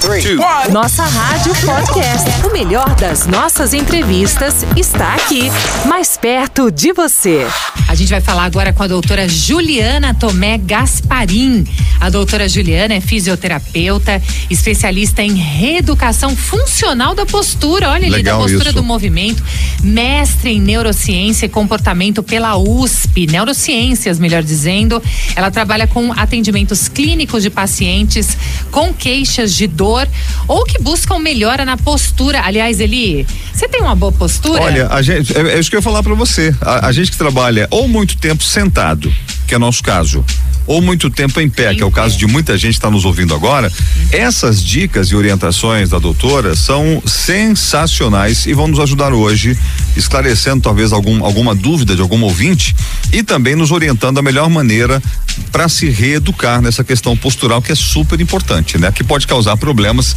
3, 2, 1. Nossa Rádio Podcast. O melhor das nossas entrevistas está aqui, mais perto de você. A gente vai falar agora com a doutora Juliana Tomé Gasparin. A doutora Juliana é fisioterapeuta, especialista em reeducação funcional da postura, olha ali, da postura do movimento, mestre em neurociência e comportamento pela USP, neurociências, melhor dizendo. Ela trabalha com atendimentos clínicos de pacientes com queixas de dor ou que buscam melhora na postura. Aliás, Eli, você tem uma boa postura? Olha, a gente, é isso que eu ia falar pra você. A gente que trabalha ou muito tempo sentado, que é nosso caso, ou muito tempo em pé, que é o caso de muita gente que está nos ouvindo agora. Essas dicas e orientações da doutora são sensacionais e vão nos ajudar hoje, esclarecendo talvez alguma dúvida de algum ouvinte e também nos orientando a melhor maneira para se reeducar nessa questão postural, que é super importante, né? Que pode causar problemas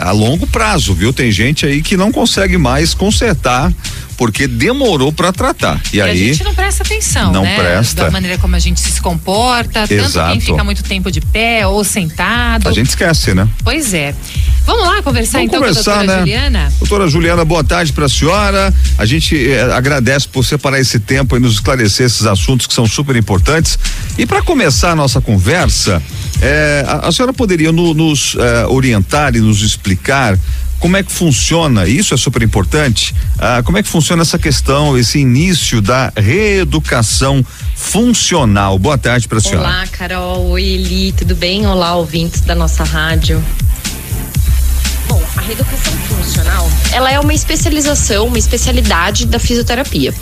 a longo prazo, viu? Tem gente aí que não consegue mais consertar porque demorou para tratar. E aí a gente não presta atenção, não, né? Presta. Da maneira como a gente se comporta. Exato. Tanto quem fica muito tempo de pé ou sentado. A gente esquece, né? Pois é. Vamos lá conversar com a doutora, né? Juliana. Doutora Juliana, boa tarde para a senhora. A gente agradece por separar esse tempo e nos esclarecer esses assuntos que são super importantes. E para começar a nossa conversa, a senhora poderia nos orientar e nos explicar como é que funciona, isso é super importante, como é que funciona essa questão, esse início da reeducação funcional? Boa tarde para a senhora. Olá, Carol. Oi, Eli, tudo bem? Olá, ouvintes da nossa rádio. Bom, a reeducação funcional, ela é uma especialização, uma especialidade da fisioterapia.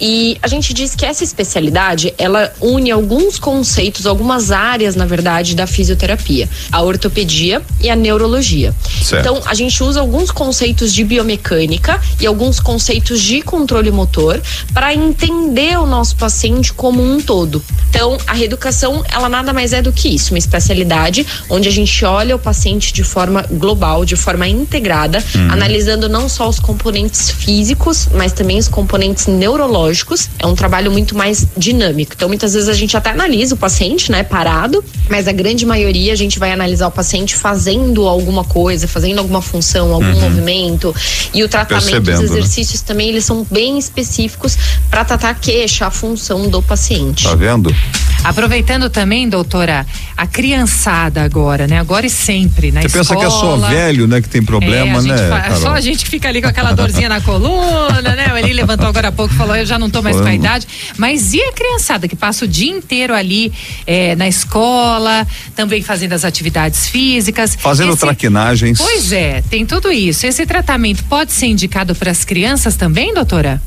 E a gente diz que essa especialidade, ela une alguns conceitos, algumas áreas, na verdade, da fisioterapia. A ortopedia e a neurologia. Certo. Então, a gente usa alguns conceitos de biomecânica e alguns conceitos de controle motor para entender o nosso paciente como um todo. Então, a reeducação, ela nada mais é do que isso, uma especialidade onde a gente olha o paciente de forma global, de forma integrada, analisando não só os componentes físicos, mas também os componentes neurológicos. É um trabalho muito mais dinâmico. Então, muitas vezes a gente até analisa o paciente, né, parado, mas a grande maioria a gente vai analisar o paciente fazendo alguma coisa, fazendo alguma função, algum movimento. E o tratamento dos exercícios, né, também, eles são bem específicos para tratar a queixa, a função do paciente. Tá vendo? Aproveitando também, doutora, a criançada agora, né? Agora e sempre, na escola. Você pensa que é só velho, né, que tem problema, a gente, né? Só a gente fica ali com aquela dorzinha na coluna, né? Ele levantou agora há pouco e falou, eu já não tô mais com a idade. Mas e a criançada que passa o dia inteiro ali na escola, também fazendo as atividades físicas. Fazendo traquinagens. Pois é, tem tudo isso. Esse tratamento pode ser indicado para as crianças também, doutora?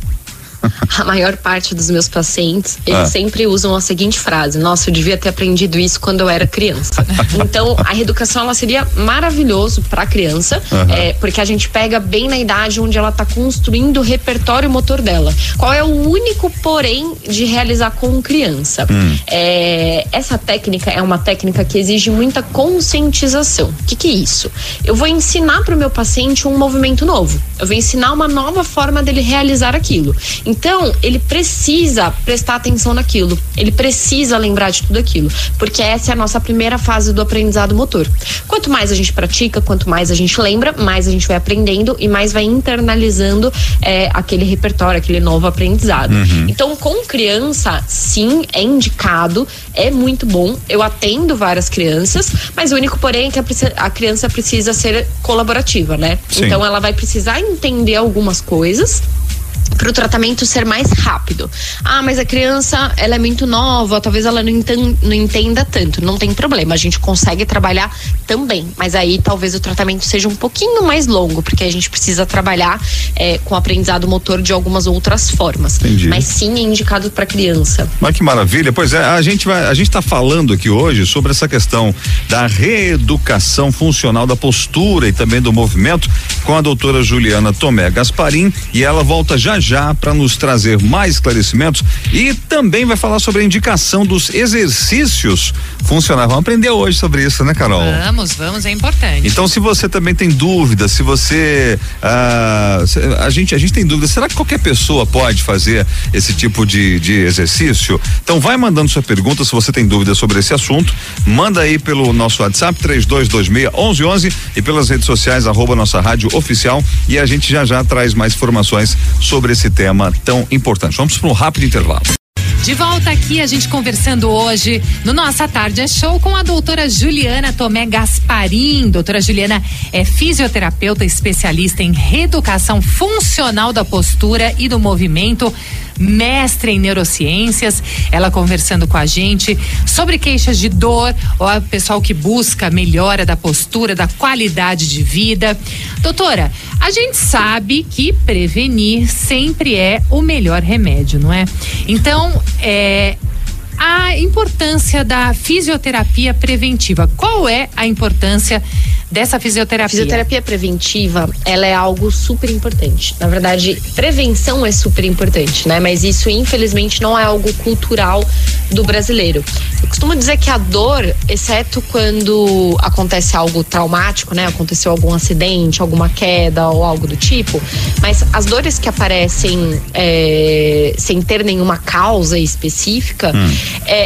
A maior parte dos meus pacientes, eles sempre usam a seguinte frase: nossa, eu devia ter aprendido isso quando eu era criança. Então, a reeducação, ela seria maravilhoso para a criança, porque a gente pega bem na idade onde ela está construindo o repertório motor dela. Qual é o único porém de realizar com criança? Essa técnica é uma técnica que exige muita conscientização. O que que é isso? Eu vou ensinar para o meu paciente um movimento novo. Eu vou ensinar uma nova forma dele realizar aquilo. Então, ele precisa prestar atenção naquilo, ele precisa lembrar de tudo aquilo, porque essa é a nossa primeira fase do aprendizado motor. Quanto mais a gente pratica, quanto mais a gente lembra, mais a gente vai aprendendo e mais vai internalizando aquele repertório, aquele novo aprendizado. Então, com criança, sim, é indicado, é muito bom. Eu atendo várias crianças, mas o único porém é que a criança precisa ser colaborativa, né? Sim. Então, ela vai precisar entender algumas coisas para o tratamento ser mais rápido. Ah, mas a criança, ela é muito nova, talvez ela não entenda tanto. Não tem problema, a gente consegue trabalhar também, mas aí talvez o tratamento seja um pouquinho mais longo, porque a gente precisa trabalhar com o aprendizado motor de algumas outras formas. Entendi. Mas sim, é indicado para criança. Mas que maravilha. Pois é, a gente tá falando aqui hoje sobre essa questão da reeducação funcional da postura e também do movimento com a doutora Juliana Tomé Gasparin, e ela volta já já para nos trazer mais esclarecimentos e também vai falar sobre a indicação dos exercícios funcionais. Vamos aprender hoje sobre isso, né, Carol? Vamos, é importante. Então, se você também tem dúvida, se você a gente tem dúvida, será que qualquer pessoa pode fazer esse tipo de exercício? Então, vai mandando sua pergunta, se você tem dúvida sobre esse assunto, manda aí pelo nosso WhatsApp 3226 1111 e pelas redes sociais @nossa rádio oficial, e a gente já traz mais informações sobre esse tema tão importante. Vamos para um rápido intervalo. De volta aqui, a gente conversando hoje no Nossa Tarde é Show com a doutora Juliana Tomé Gasparin. Doutora Juliana é fisioterapeuta especialista em reeducação funcional da postura e do movimento, mestre em neurociências. Ela conversando com a gente sobre queixas de dor, o pessoal que busca melhora da postura, da qualidade de vida. Doutora, a gente sabe que prevenir sempre é o melhor remédio, não é? Então, a importância da fisioterapia preventiva. Qual é a importância dessa fisioterapia? Fisioterapia preventiva, ela é algo super importante. Na verdade, prevenção é super importante, né? Mas isso, infelizmente, não é algo cultural do brasileiro. Eu costumo dizer que a dor, exceto quando acontece algo traumático, né? Aconteceu algum acidente, alguma queda ou algo do tipo, mas as dores que aparecem sem ter nenhuma causa específica,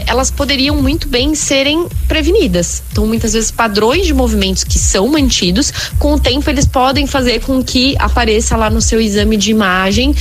elas poderiam muito bem serem prevenidas. Então, muitas vezes, padrões de movimentos que são mantidos, com o tempo eles podem fazer com que apareça lá no seu exame de imagem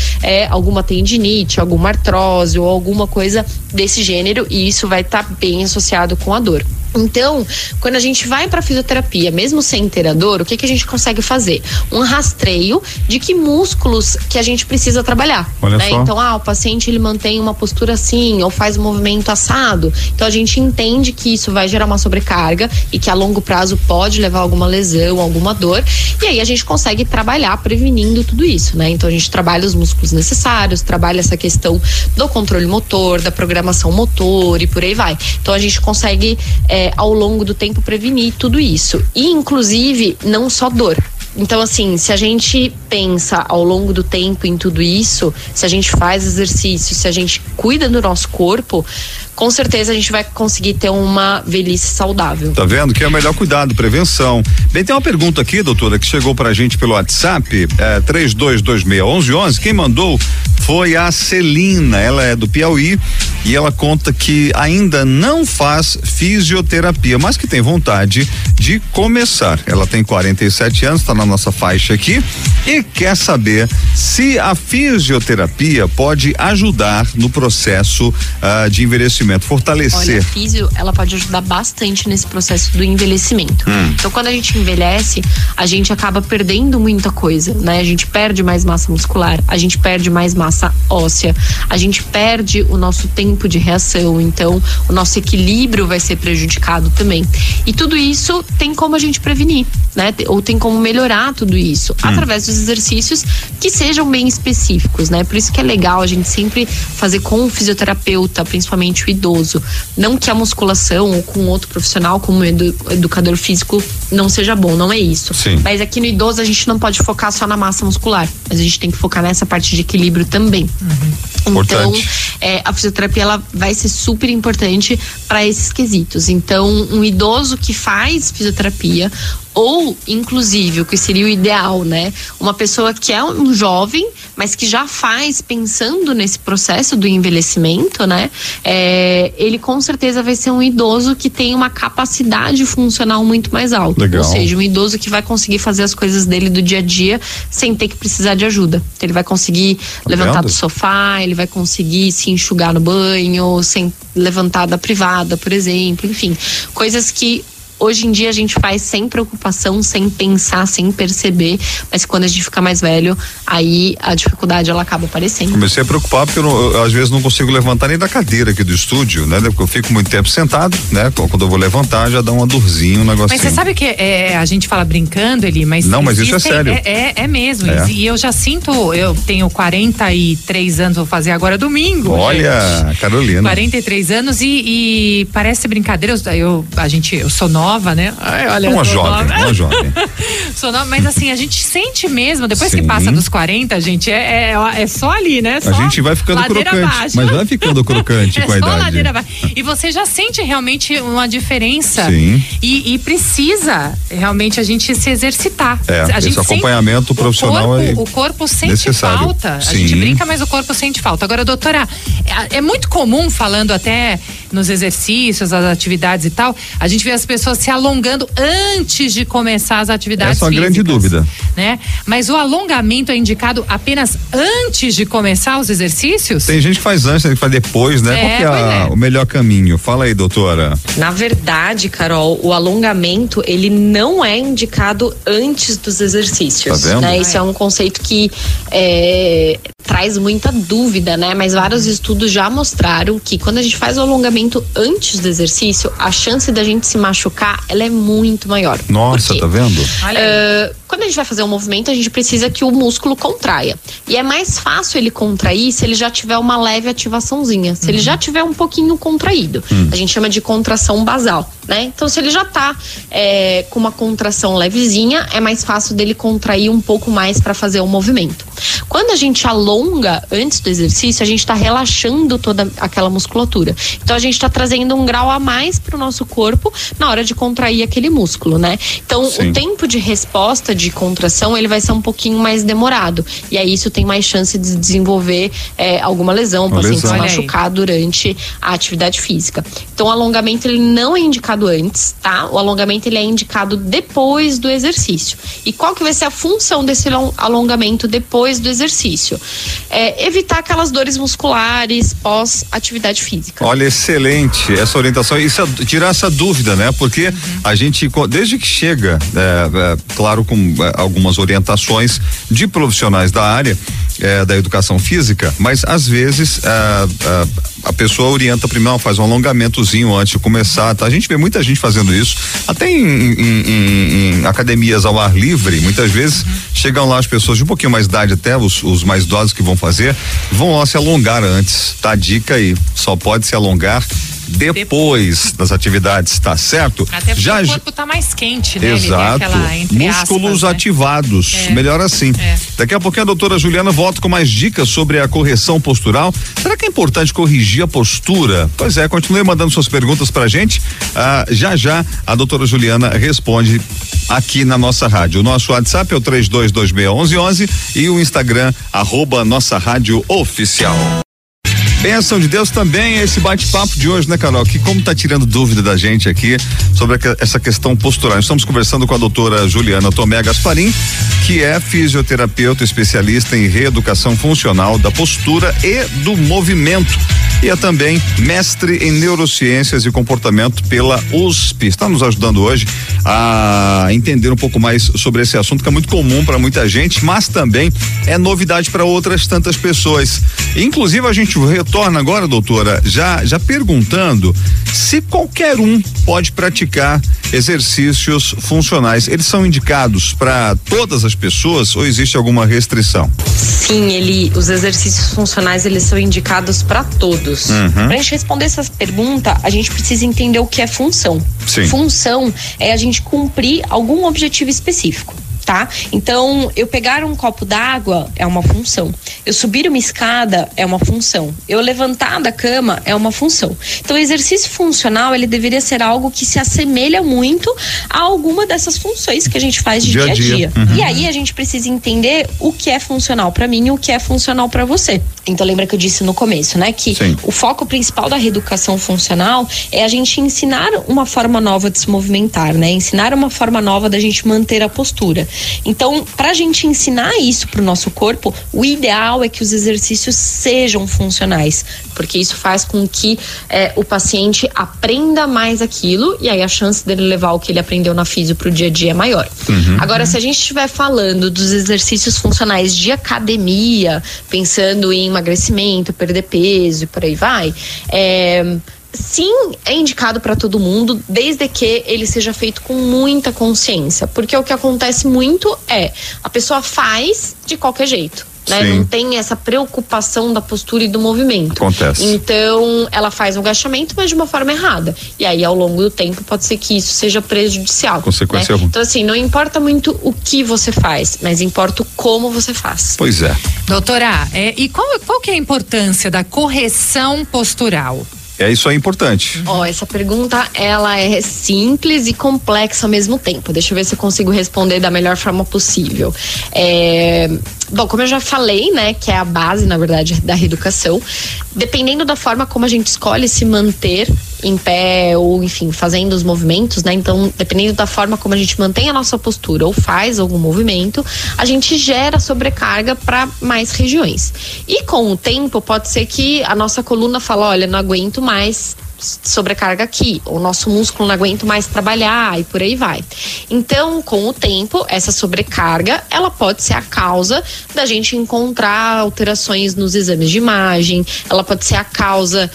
alguma tendinite, alguma artrose ou alguma coisa desse gênero, e isso vai estar bem associado com a dor. Então, quando a gente vai para fisioterapia, mesmo sem ter a dor, o que a gente consegue fazer? Um rastreio de que músculos que a gente precisa trabalhar. Olha, né? Então, o paciente ele mantém uma postura assim, ou faz um movimento assado. Então, a gente entende que isso vai gerar uma sobrecarga e que a longo prazo pode levar a alguma lesão, alguma dor. E aí a gente consegue trabalhar prevenindo tudo isso, né? Então, a gente trabalha os músculos necessários, trabalha essa questão do controle motor, da programação motor e por aí vai. Então, a gente consegue ao longo do tempo prevenir tudo isso, e inclusive não só dor. Então, assim, se a gente pensa ao longo do tempo em tudo isso, se a gente faz exercício, se a gente cuida do nosso corpo, com certeza a gente vai conseguir ter uma velhice saudável. Tá vendo que é o melhor cuidado, prevenção. Bem, tem uma pergunta aqui, doutora, que chegou pra gente pelo WhatsApp, 3226 1111. Quem mandou foi a Celina, ela é do Piauí, e ela conta que ainda não faz fisioterapia, mas que tem vontade de começar. Ela tem 47 anos, tá na nossa faixa aqui, e quer saber se a fisioterapia pode ajudar no processo de envelhecimento. Fortalecer. Olha, a físio, ela pode ajudar bastante nesse processo do envelhecimento. Então, quando a gente envelhece, a gente acaba perdendo muita coisa, né? A gente perde mais massa muscular, a gente perde mais massa óssea, a gente perde o nosso tempo de reação, então o nosso equilíbrio vai ser prejudicado também. E tudo isso tem como a gente prevenir, né? Ou tem como melhorar tudo isso através dos exercícios que sejam bem específicos, né? Por isso que é legal a gente sempre fazer com o fisioterapeuta, principalmente o idoso. Não que a musculação ou com outro profissional, como educador físico, não seja bom, não é isso. Sim. Mas aqui no idoso a gente não pode focar só na massa muscular, mas a gente tem que focar nessa parte de equilíbrio também. Então, a fisioterapia ela vai ser super importante para esses quesitos. Então, um idoso que faz fisioterapia, ou inclusive, o que seria o ideal, né? Uma pessoa que é um jovem, mas que já faz pensando nesse processo do envelhecimento, né? Ele com certeza vai ser um idoso que tem uma capacidade funcional muito mais alta. Legal. Ou seja, um idoso que vai conseguir fazer as coisas dele do dia a dia sem ter que precisar de ajuda. Ele vai conseguir levantar do sofá, ele vai conseguir se enxugar no banho, sem levantar da privada, por exemplo. Enfim, coisas que hoje em dia a gente faz sem preocupação, sem pensar, sem perceber, mas quando a gente fica mais velho, aí a dificuldade ela acaba aparecendo. Comecei a preocupar porque eu às vezes não consigo levantar nem da cadeira aqui do estúdio, né? Porque eu fico muito tempo sentado, né? Quando eu vou levantar já dá uma dorzinha, um negocinho. Mas você sabe que a gente fala brincando, Eli, mas... Não, mas isso é sério. É mesmo, e eu já sinto, eu tenho 43 anos, vou fazer agora domingo. Olha, gente, Carolina. 43 anos e parece brincadeira, eu sou nova, né? Ai, olha, uma jovem. profissional, mas assim, a gente sente mesmo, depois Sim. que passa dos 40, gente, é só ali, né? Só a gente vai ficando crocante, abaixo. Mas vai ficando crocante com a idade. E você já sente realmente uma diferença. Sim. E precisa realmente a gente se exercitar. A gente esse acompanhamento profissional o corpo sente necessário. Falta. Sim. A gente brinca, mas o corpo sente falta. Agora, doutora, é muito comum, falando até nos exercícios, as atividades e tal, a gente vê as pessoas se alongando antes de começar as atividades físicas. Essa é uma grande dúvida. Né? Mas o alongamento é indicado apenas antes de começar os exercícios? Tem gente que faz antes, tem gente que faz depois, né? Qual que é o melhor caminho? Fala aí, doutora. Na verdade, Carol, o alongamento, ele não é indicado antes dos exercícios. Tá vendo? Né? Isso é um conceito que traz muita dúvida, né? Mas vários estudos já mostraram que quando a gente faz o alongamento antes do exercício, a chance da gente se machucar, ela é muito maior. Nossa, tá vendo? Quando a gente vai fazer um movimento, a gente precisa que o músculo contraia. E é mais fácil ele contrair se ele já tiver uma leve ativaçãozinha. Se ele já tiver um pouquinho contraído. A gente chama de contração basal, né? Então, se ele já tá com uma contração levezinha, é mais fácil dele contrair um pouco mais para fazer o movimento. Quando a gente alonga antes do exercício, a gente tá relaxando toda aquela musculatura. Então, a gente tá trazendo um grau a mais pro nosso corpo na hora de contrair aquele músculo, né? Então, Sim. o tempo de resposta de contração, ele vai ser um pouquinho mais demorado. E aí, isso tem mais chance de desenvolver alguma lesão, o paciente se machucar durante a atividade física. Então, o alongamento, ele não é indicado antes, tá? O alongamento, ele é indicado depois do exercício. E qual que vai ser a função desse alongamento depois do exercício? Evitar aquelas dores musculares pós atividade física. Olha, excelente essa orientação. Isso, tirar essa dúvida, né? Porque a gente, desde que chega, claro, com algumas orientações de profissionais da área da educação física, mas às vezes a pessoa orienta primeiro, faz um alongamentozinho antes de começar, tá? A gente vê muita gente fazendo isso, até em academias ao ar livre, muitas vezes chegam lá as pessoas de um pouquinho mais idade, até os mais idosos que vão fazer, vão lá se alongar antes, tá? A dica aí, só pode se alongar depois das atividades, tá certo? Até porque o corpo tá mais quente, né? Exato. Aquela, músculos aspas, né? Ativados, melhor assim. Daqui a pouquinho a doutora Juliana volta com mais dicas sobre a correção postural. Será que é importante corrigir a postura? Pois é, continue mandando suas perguntas pra gente. Já a doutora Juliana responde aqui na nossa rádio. O nosso WhatsApp é o 32261111 e o Instagram @nossa rádio oficial. Bênção de Deus também esse bate-papo de hoje, né, Carol? Que como tá tirando dúvida da gente aqui sobre essa questão postural. Estamos conversando com a doutora Juliana Tomé Gasparin, que é fisioterapeuta especialista em reeducação funcional da postura e do movimento. E é também mestre em neurociências e comportamento pela USP. Está nos ajudando hoje a entender um pouco mais sobre esse assunto, que é muito comum para muita gente, mas também é novidade para outras tantas pessoas. Inclusive, a gente retorna agora, doutora, já perguntando se qualquer um pode praticar exercícios funcionais. Eles são indicados para todas as pessoas ou existe alguma restrição? Sim, os exercícios funcionais, eles são indicados para todos. Pra gente responder essas perguntas, a gente precisa entender o que é função. Sim. Função é a gente cumprir algum objetivo específico, tá? Então, eu pegar um copo d'água é uma função. Eu subir uma escada é uma função. Eu levantar da cama é uma função. Então, o exercício funcional, ele deveria ser algo que se assemelha muito a alguma dessas funções que a gente faz de dia a dia. E aí, a gente precisa entender o que é funcional pra mim e o que é funcional pra você. Então, lembra que eu disse no começo, né? Que Sim. o foco principal da reeducação funcional é a gente ensinar uma forma nova de se movimentar, né? Ensinar uma forma nova da gente manter a postura. Então, pra gente ensinar isso pro nosso corpo, o ideal é que os exercícios sejam funcionais, porque isso faz com que o paciente aprenda mais aquilo e aí a chance dele levar o que ele aprendeu na físio pro dia a dia é maior. Agora, se a gente estiver falando dos exercícios funcionais de academia, pensando em emagrecimento, perder peso e por aí vai, sim, é indicado para todo mundo, desde que ele seja feito com muita consciência, porque o que acontece muito é, a pessoa faz de qualquer jeito. né? Não tem essa preocupação da postura e do movimento. Acontece. Então, ela faz um agachamento, mas de uma forma errada. E aí, ao longo do tempo, pode ser que isso seja prejudicial. Consequência alguma. Então, assim, não importa muito o que você faz, mas importa o como você faz. Pois é. Doutora, e qual que é a importância da correção postural? Isso é importante. Essa pergunta, ela é simples e complexa ao mesmo tempo. Deixa eu ver se eu consigo responder da melhor forma possível. Bom, como eu já falei, né, que é a base, na verdade, da reeducação, dependendo da forma como a gente escolhe se manter em pé ou, enfim, fazendo os movimentos, né, então, dependendo da forma como a gente mantém a nossa postura ou faz algum movimento, a gente gera sobrecarga para mais regiões. E com o tempo, pode ser que a nossa coluna fale, olha, não aguento mais sobrecarga aqui, o nosso músculo não aguenta mais trabalhar e por aí vai. Então, com o tempo, essa sobrecarga, ela pode ser a causa da gente encontrar alterações nos exames de imagem, ela pode ser a causa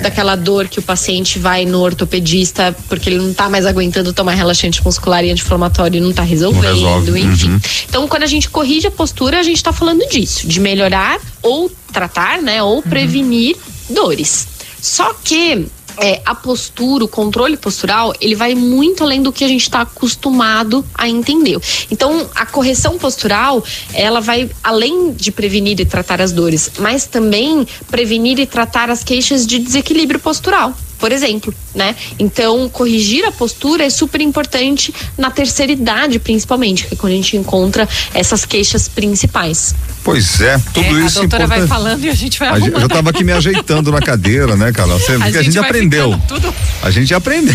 daquela dor que o paciente vai no ortopedista porque ele não tá mais aguentando tomar relaxante muscular e anti-inflamatório e não tá resolvendo, enfim. Uhum. Então, quando a gente corrige a postura, a gente tá falando disso, de melhorar ou tratar, né, ou prevenir dores. Só que a postura, o controle postural, ele vai muito além do que a gente está acostumado a entender. Então, a correção postural, ela vai além de prevenir e tratar as dores, mas também prevenir e tratar as queixas de desequilíbrio postural, por exemplo, né? Então, corrigir a postura é super importante na terceira idade, principalmente, que é quando a gente encontra essas queixas principais. Pois é, tudo isso a doutora vai falando e a gente vai arrumando. Eu já tava aqui me ajeitando na cadeira, né, Carla? Porque a gente aprendeu. A gente aprendeu.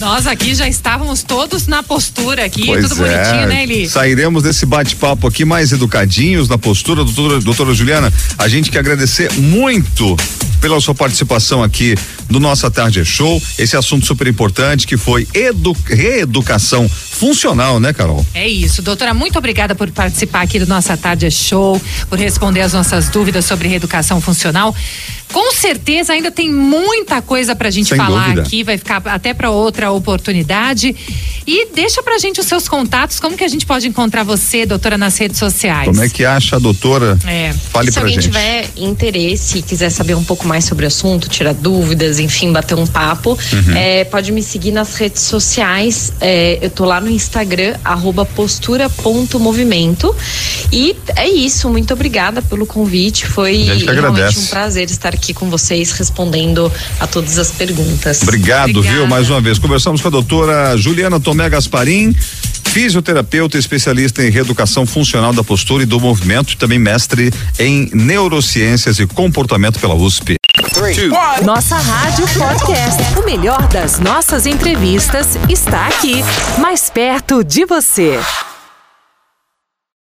Nós aqui já estávamos todos na postura aqui, pois tudo bonitinho, né, Eli? Sairemos desse bate-papo aqui mais educadinhos na postura. Doutora Juliana, a gente quer agradecer muito pela sua participação aqui do Nossa Tarde é Show, esse assunto super importante que foi reeducação funcional, né, Carol? É isso, doutora, muito obrigada por participar aqui do Nossa Tarde é Show, por responder as nossas dúvidas sobre reeducação funcional. Com certeza ainda tem muita coisa pra gente falar aqui, vai ficar até pra outra oportunidade. E deixa pra gente os seus contatos, como que a gente pode encontrar você, doutora, nas redes sociais? Como é que acha a doutora? Fale pra gente. Se alguém tiver interesse e quiser saber um pouco mais sobre o assunto, tirar dúvidas, enfim, bater um papo, pode me seguir nas redes sociais, eu tô lá no Instagram, @postura.movimento. E é isso, muito obrigada pelo convite, foi realmente um prazer estar aqui com vocês, respondendo a todas as perguntas. Obrigada. Viu, mais uma vez, conversamos com a doutora Juliana Tomé Gasparin, fisioterapeuta, especialista em reeducação funcional da postura e do movimento, e também mestre em neurociências e comportamento pela USP. Nossa Rádio Podcast, o melhor das nossas entrevistas está aqui, mais perto de você.